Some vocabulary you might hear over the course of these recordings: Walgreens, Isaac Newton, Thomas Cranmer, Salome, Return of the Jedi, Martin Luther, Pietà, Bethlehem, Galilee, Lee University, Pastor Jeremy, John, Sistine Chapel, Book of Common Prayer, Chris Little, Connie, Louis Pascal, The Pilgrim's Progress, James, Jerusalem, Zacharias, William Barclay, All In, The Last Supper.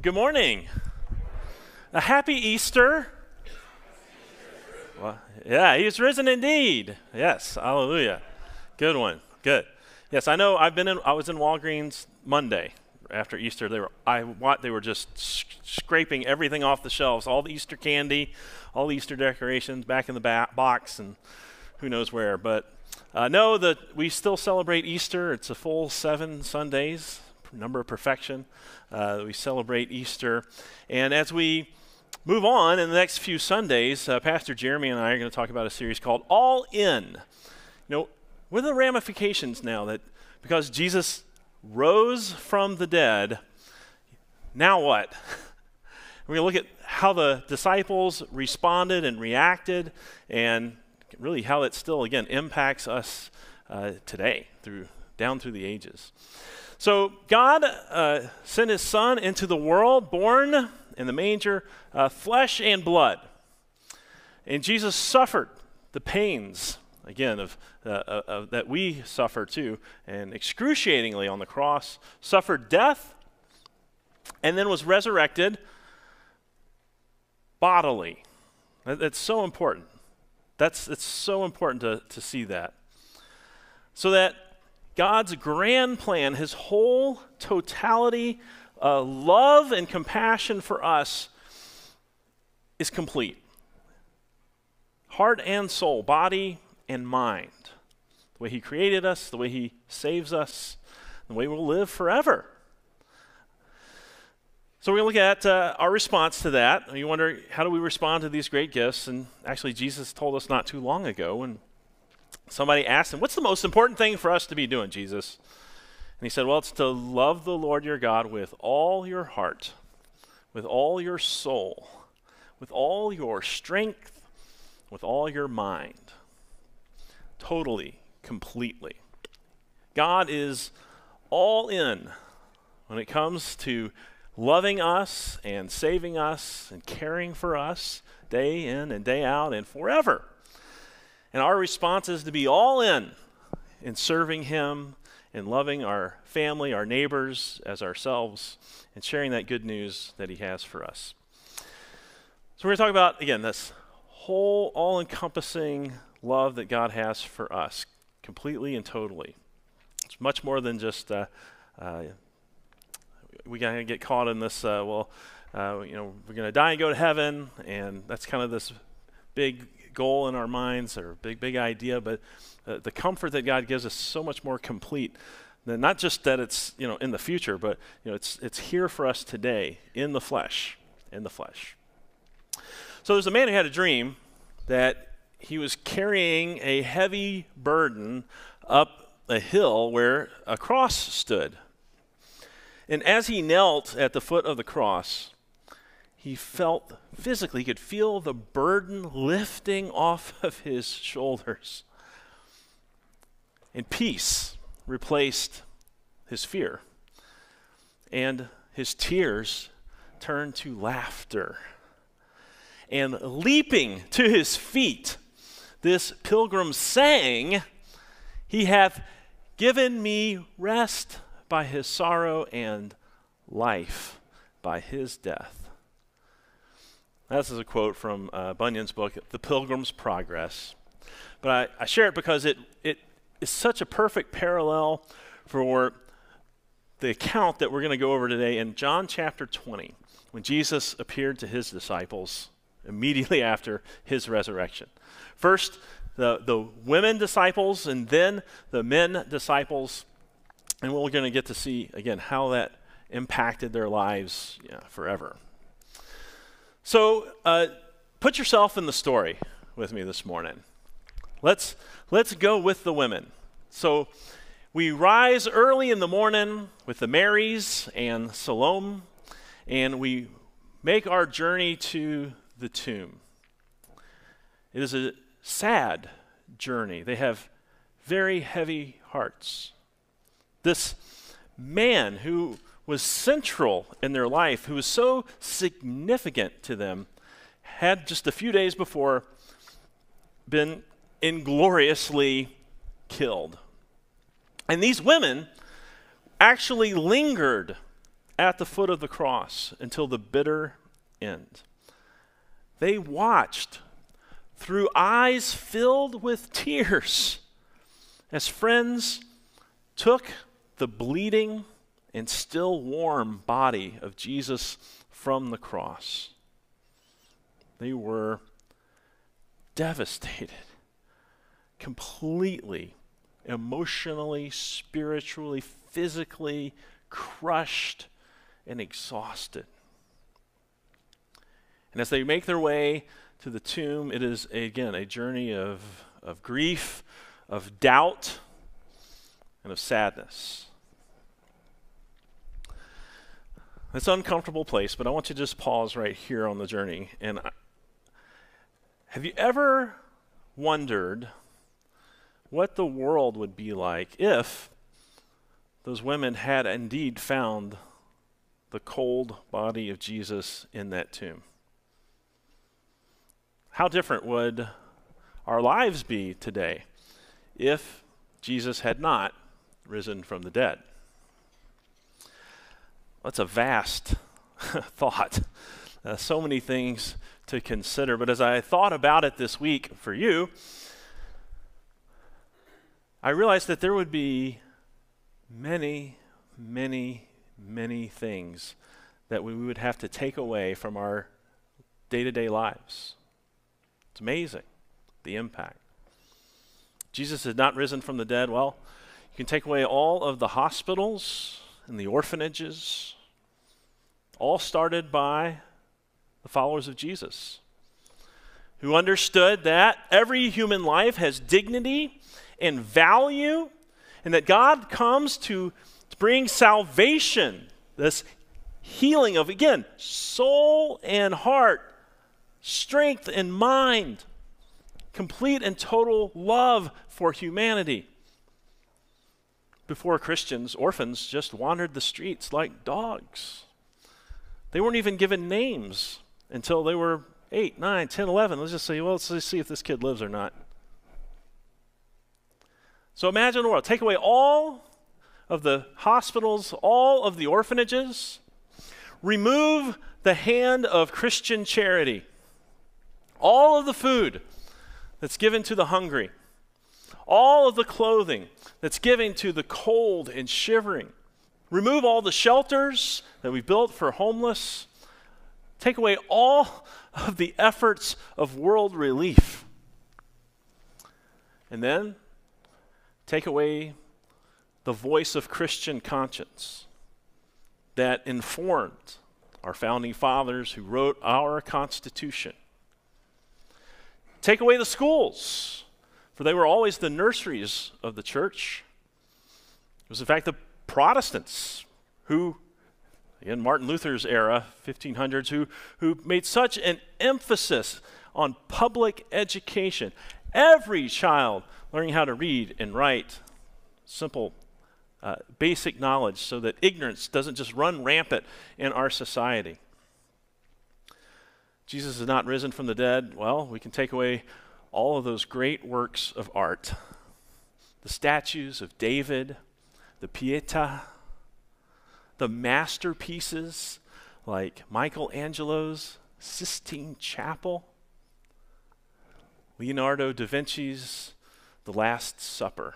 Good morning. A happy Easter. Well, yeah, he is risen indeed. Yes, hallelujah. Good one. Good. Yes, I know. I was in Walgreens Monday after Easter. They were just scraping everything off the shelves, all the Easter candy, all the Easter decorations back in the box, and who knows where. But know that we still celebrate Easter. It's a full 7 Sundays. Number of perfection. We celebrate Easter. And as we move on in the next few Sundays, Pastor Jeremy and I are going to talk about a series called All In. You know, what are the ramifications now that because Jesus rose from the dead, now what? We're going to look at how the disciples responded and reacted and really how it still, again, impacts us today down through the ages. So God sent his son into the world, born in the manger, flesh and blood. And Jesus suffered the pains, again, of that we suffer too, and excruciatingly on the cross, suffered death, and then was resurrected bodily. That's so important. It's so important to see that. So that God's grand plan, his whole totality, love and compassion for us is complete. Heart and soul, body and mind. The way he created us, the way he saves us, the way we'll live forever. So we're going to look at our response to that. And you wonder, how do we respond to these great gifts? And actually, Jesus told us not too long ago when somebody asked him, what's the most important thing for us to be doing, Jesus? And he said, well, it's to love the Lord your God with all your heart, with all your soul, with all your strength, with all your mind. Totally, completely. God is all in when it comes to loving us and saving us and caring for us day in and day out and forever. And our response is to be all in serving him, in loving our family, our neighbors, as ourselves, and sharing that good news that he has for us. So we're going to talk about, again, this whole all-encompassing love that God has for us, completely and totally. It's much more than just, we got to get caught in this, we're going to die and go to heaven, and that's kind of this big goal in our minds or big idea, but the comfort that God gives us is so much more complete than not just that it's, you know, in the future, but, you know, it's here for us today in the flesh, So there's a man who had a dream that he was carrying a heavy burden up a hill where a cross stood. And as he knelt at the foot of the cross, he felt physically, he could feel the burden lifting off of his shoulders. And peace replaced his fear. And his tears turned to laughter. And leaping to his feet, this pilgrim sang, "He hath given me rest by his sorrow and life by his death." This is a quote from Bunyan's book, The Pilgrim's Progress. But I share it because it is such a perfect parallel for the account that we're going to go over today in John chapter 20, when Jesus appeared to his disciples immediately after his resurrection. First, the women disciples, and then the men disciples. And we're going to get to see, again, how that impacted their lives forever. So put yourself in the story with me this morning. Let's go with the women. So we rise early in the morning with the Marys and Salome, and we make our journey to the tomb. It is a sad journey. They have very heavy hearts. This man who was central in their life, who was so significant to them, had just a few days before been ingloriously killed. And these women actually lingered at the foot of the cross until the bitter end. They watched through eyes filled with tears as friends took the bleeding and still warm body of Jesus from the cross. They were devastated, completely, emotionally, spiritually, physically crushed and exhausted. And as they make their way to the tomb, it is, again, a journey of grief, of doubt, and of sadness. It's an uncomfortable place, but I want you to just pause right here on the journey. And have you ever wondered what the world would be like if those women had indeed found the cold body of Jesus in that tomb? How different would our lives be today if Jesus had not risen from the dead? That's a vast thought. So many things to consider. But as I thought about it this week for you, I realized that there would be many, many, many things that we would have to take away from our day-to-day lives. It's amazing, the impact. Jesus had not risen from the dead. Well, you can take away all of the hospitals and the orphanages, all started by the followers of Jesus, who understood that every human life has dignity and value, and that God comes to bring salvation, this healing of, again, soul and heart, strength and mind, complete and total love for humanity. Before Christians, orphans just wandered the streets like dogs. They weren't even given names until they were 8, 9, 10, 11. Let's just say, well, let's see if this kid lives or not. So imagine the world. Take away all of the hospitals, all of the orphanages. Remove the hand of Christian charity. All of the food that's given to the hungry. All of the clothing that's given to the cold and shivering. Remove all the shelters that we've built for homeless. Take away all of the efforts of world relief. And then take away the voice of Christian conscience that informed our founding fathers who wrote our Constitution. Take away the schools, for they were always the nurseries of the church. It was, in fact, the Protestants who, in Martin Luther's era, 1500s, who made such an emphasis on public education. Every child learning how to read and write, simple, basic knowledge so that ignorance doesn't just run rampant in our society. Jesus is not risen from the dead. Well, we can take away all of those great works of art. The statues of David, the Pietà, the masterpieces like Michelangelo's Sistine Chapel, Leonardo da Vinci's The Last Supper.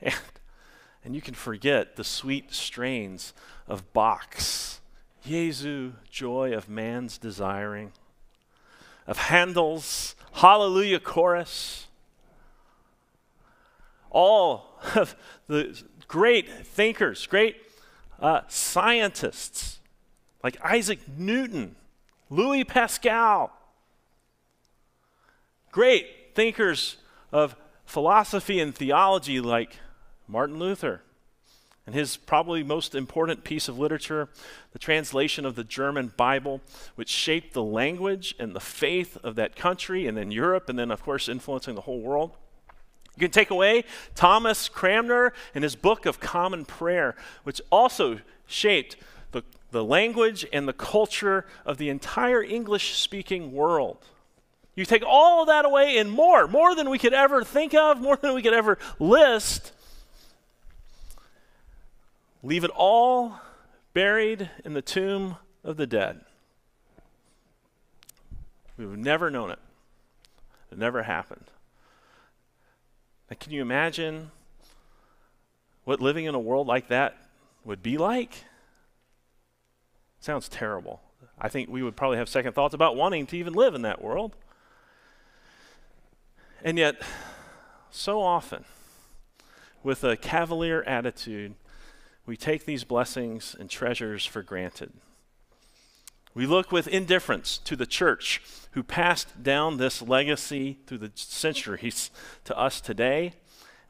And you can forget the sweet strains of Bach's Jesu, Joy of Man's Desiring, of Handel's Hallelujah Chorus, all of the great thinkers, great scientists like Isaac Newton, Louis Pascal, great thinkers of philosophy and theology like Martin Luther and his probably most important piece of literature, the translation of the German Bible, which shaped the language and the faith of that country and then Europe and then, of course, influencing the whole world. You can take away Thomas Cranmer and his Book of Common Prayer, which also shaped the language and the culture of the entire English-speaking world. You take all of that away and more than we could ever think of, more than we could ever list. Leave it all buried in the tomb of the dead. We would have never known it. It never happened. Now, can you imagine what living in a world like that would be like? It sounds terrible. I think we would probably have second thoughts about wanting to even live in that world. And yet, so often, with a cavalier attitude, we take these blessings and treasures for granted. We look with indifference to the church who passed down this legacy through the centuries to us today.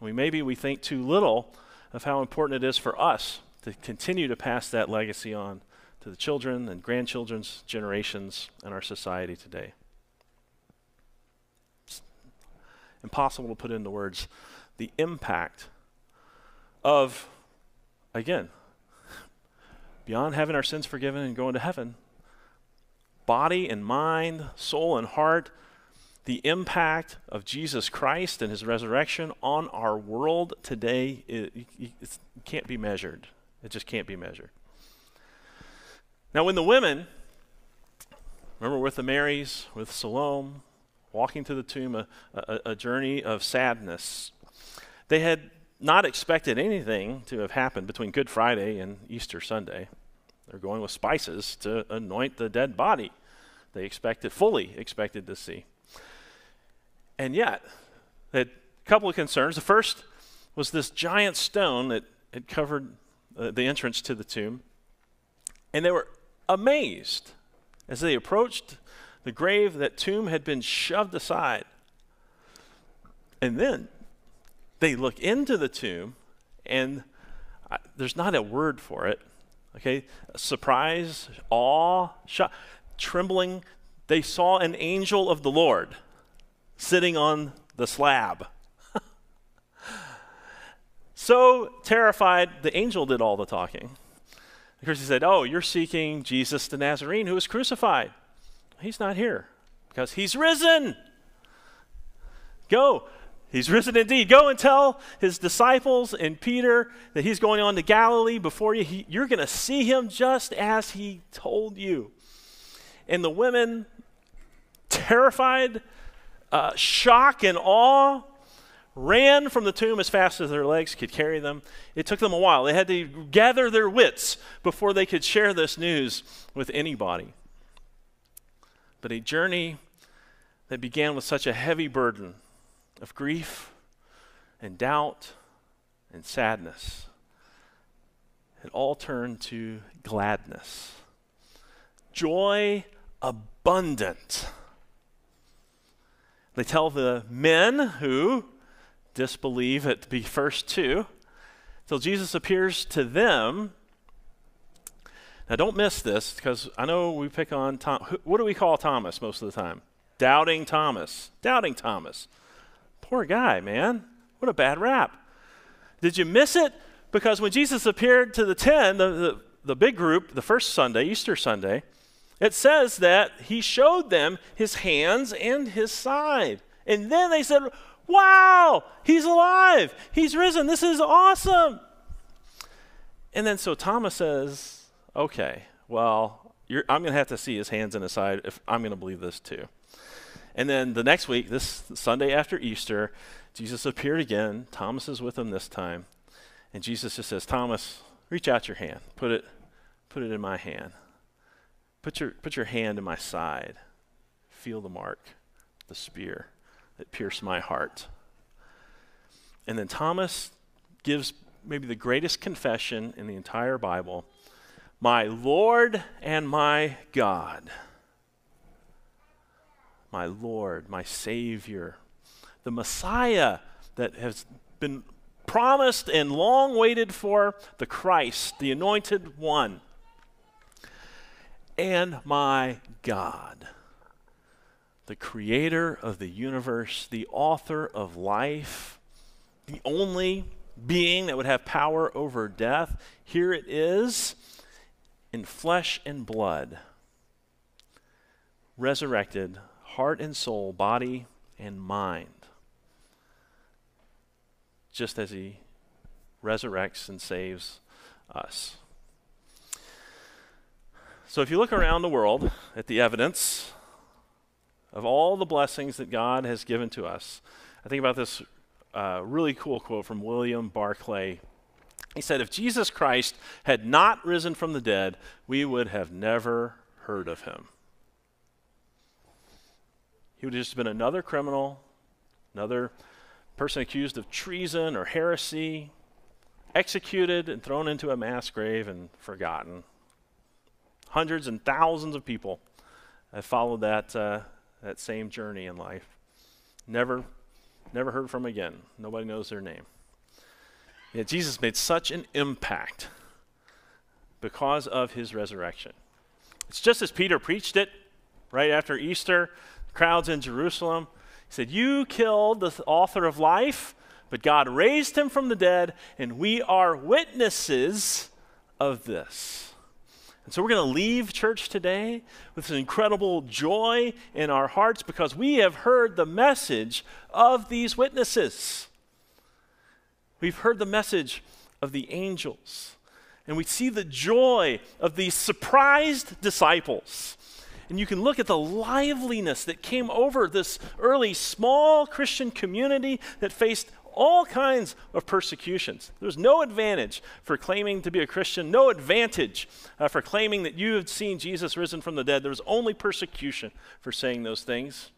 And we think too little of how important it is for us to continue to pass that legacy on to the children and grandchildren's generations in our society today. It's impossible to put into words the impact of, again, beyond having our sins forgiven and going to heaven, body and mind, soul and heart, the impact of Jesus Christ and his resurrection on our world today, it can't be measured. It just can't be measured. Now when the women, remember with the Marys, with Salome, walking to the tomb, a journey of sadness, they had not expected anything to have happened between Good Friday and Easter Sunday. They're going with spices to anoint the dead body they fully expected to see. And yet, they had a couple of concerns. The first was this giant stone that had covered the entrance to the tomb. And they were amazed as they approached the grave. That tomb had been shoved aside. And then they look into the tomb, and there's not a word for it, okay? Surprise, awe, shock, trembling. They saw an angel of the Lord sitting on the slab. So terrified, the angel did all the talking. Of course, he said, "Oh, you're seeking Jesus the Nazarene who was crucified. He's not here because he's risen. Go. He's risen indeed. Go and tell his disciples and Peter that he's going on to Galilee before you. You're going to see him just as he told you." And the women, terrified, shock and awe, ran from the tomb as fast as their legs could carry them. It took them a while. They had to gather their wits before they could share this news with anybody. But a journey that began with such a heavy burden of grief and doubt and sadness, it all turned to gladness. Joy abundant. They tell the men who disbelieve at the first two, till Jesus appears to them. Now don't miss this, because I know we pick on Thomas. What do we call Thomas most of the time? Doubting Thomas. Doubting Thomas. Poor guy, man. What a bad rap. Did you miss it? Because when Jesus appeared to the 10, the big group, the first Sunday, Easter Sunday, it says that he showed them his hands and his side. And then they said, "Wow, he's alive. He's risen. This is awesome." And then so Thomas says, "Okay, well, I'm going to have to see his hands and his side if I'm going to believe this too." And then the next week, this Sunday after Easter, Jesus appeared again. Thomas is with him this time. And Jesus just says, "Thomas, reach out your hand. Put it in my hand. Put your hand in my side. Feel the mark, the spear that pierced my heart." And then Thomas gives maybe the greatest confession in the entire Bible. "My Lord and my God." My Lord, my Savior, the Messiah that has been promised and long waited for, the Christ, the Anointed One, and my God, the Creator of the universe, the author of life, the only being that would have power over death. Here it is in flesh and blood, resurrected, heart and soul, body and mind, just as he resurrects and saves us. So if you look around the world at the evidence of all the blessings that God has given to us, I think about this really cool quote from William Barclay. He said, "If Jesus Christ had not risen from the dead, we would have never heard of him. He would have just been another criminal, another person accused of treason or heresy, executed and thrown into a mass grave and forgotten. Hundreds and thousands of people have followed that same journey in life. Never heard from again. Nobody knows their name. Yet Jesus made such an impact because of his resurrection." It's just as Peter preached it right after Easter, crowds in Jerusalem. He said, "You killed the author of life, but God raised him from the dead, and we are witnesses of this." And so we're going to leave church today with an incredible joy in our hearts because we have heard the message of these witnesses. We've heard the message of the angels, and we see the joy of these surprised disciples. And you can look at the liveliness that came over this early small Christian community that faced all kinds of persecutions. There's no advantage for claiming to be a Christian, no advantage for claiming that you have seen Jesus risen from the dead. There was only persecution for saying those things.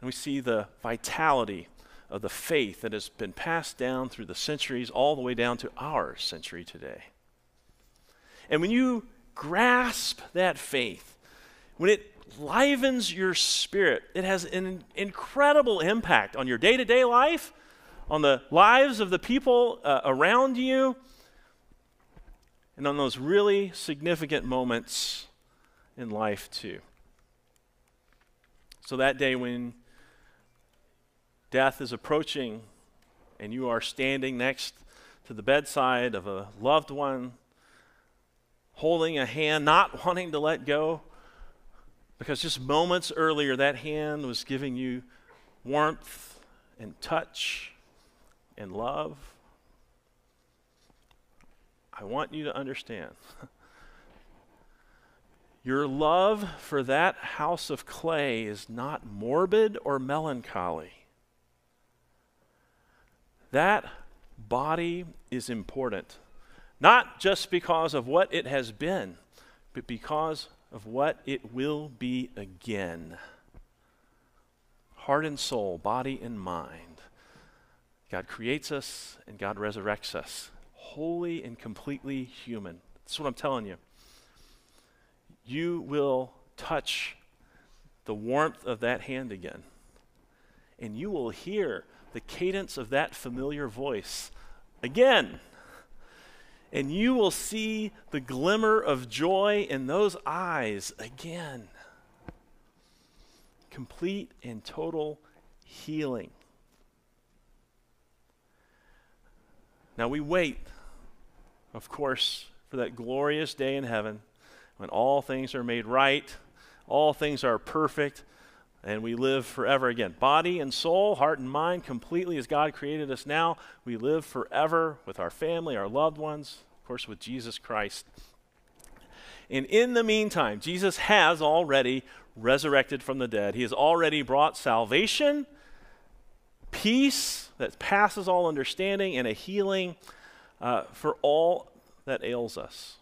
And we see the vitality of the faith that has been passed down through the centuries, all the way down to our century today. And when you grasp that faith, when it livens your spirit, it has an incredible impact on your day-to-day life, on the lives of the people around you, and on those really significant moments in life too. So that day when death is approaching and you are standing next to the bedside of a loved one, holding a hand, not wanting to let go, because just moments earlier, that hand was giving you warmth and touch and love. I want you to understand, your love for that house of clay is not morbid or melancholy. That body is important, not just because of what it has been, but because of what it will be again. Heart and soul, body and mind. God creates us and God resurrects us, wholly and completely human. That's what I'm telling you. You will touch the warmth of that hand again, and you will hear the cadence of that familiar voice again. And you will see the glimmer of joy in those eyes again. Complete and total healing. Now we wait, of course, for that glorious day in heaven when all things are made right, all things are perfect, and we live forever again. Body and soul, heart and mind, completely as God created us now. We live forever with our family, our loved ones, of course with Jesus Christ. And in the meantime, Jesus has already resurrected from the dead. He has already brought salvation, peace that passes all understanding, and a healing for all that ails us.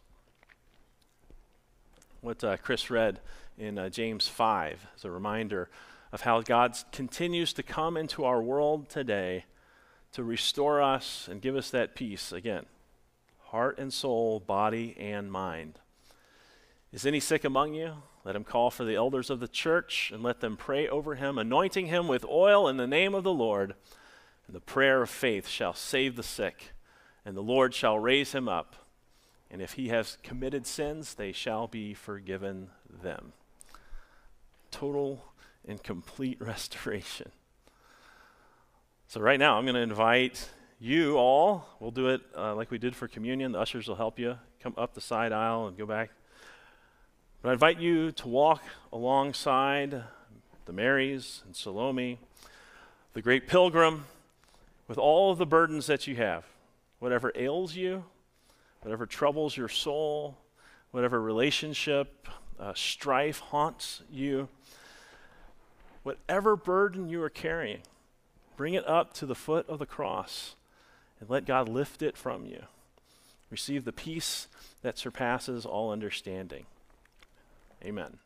What Chris read in James 5 as a reminder of how God continues to come into our world today to restore us and give us that peace again. Heart and soul, body and mind. Is any sick among you? Let him call for the elders of the church and let them pray over him, anointing him with oil in the name of the Lord. And the prayer of faith shall save the sick, and the Lord shall raise him up. And if he has committed sins, they shall be forgiven them. Total and complete restoration. So right now, I'm going to invite you all. We'll do it like we did for communion. The ushers will help you come up the side aisle and go back. But I invite you to walk alongside the Marys and Salome, the great pilgrim, with all of the burdens that you have, whatever ails you, Whatever troubles your soul, whatever relationship, strife haunts you, whatever burden you are carrying, bring it up to the foot of the cross and let God lift it from you. Receive the peace that surpasses all understanding. Amen.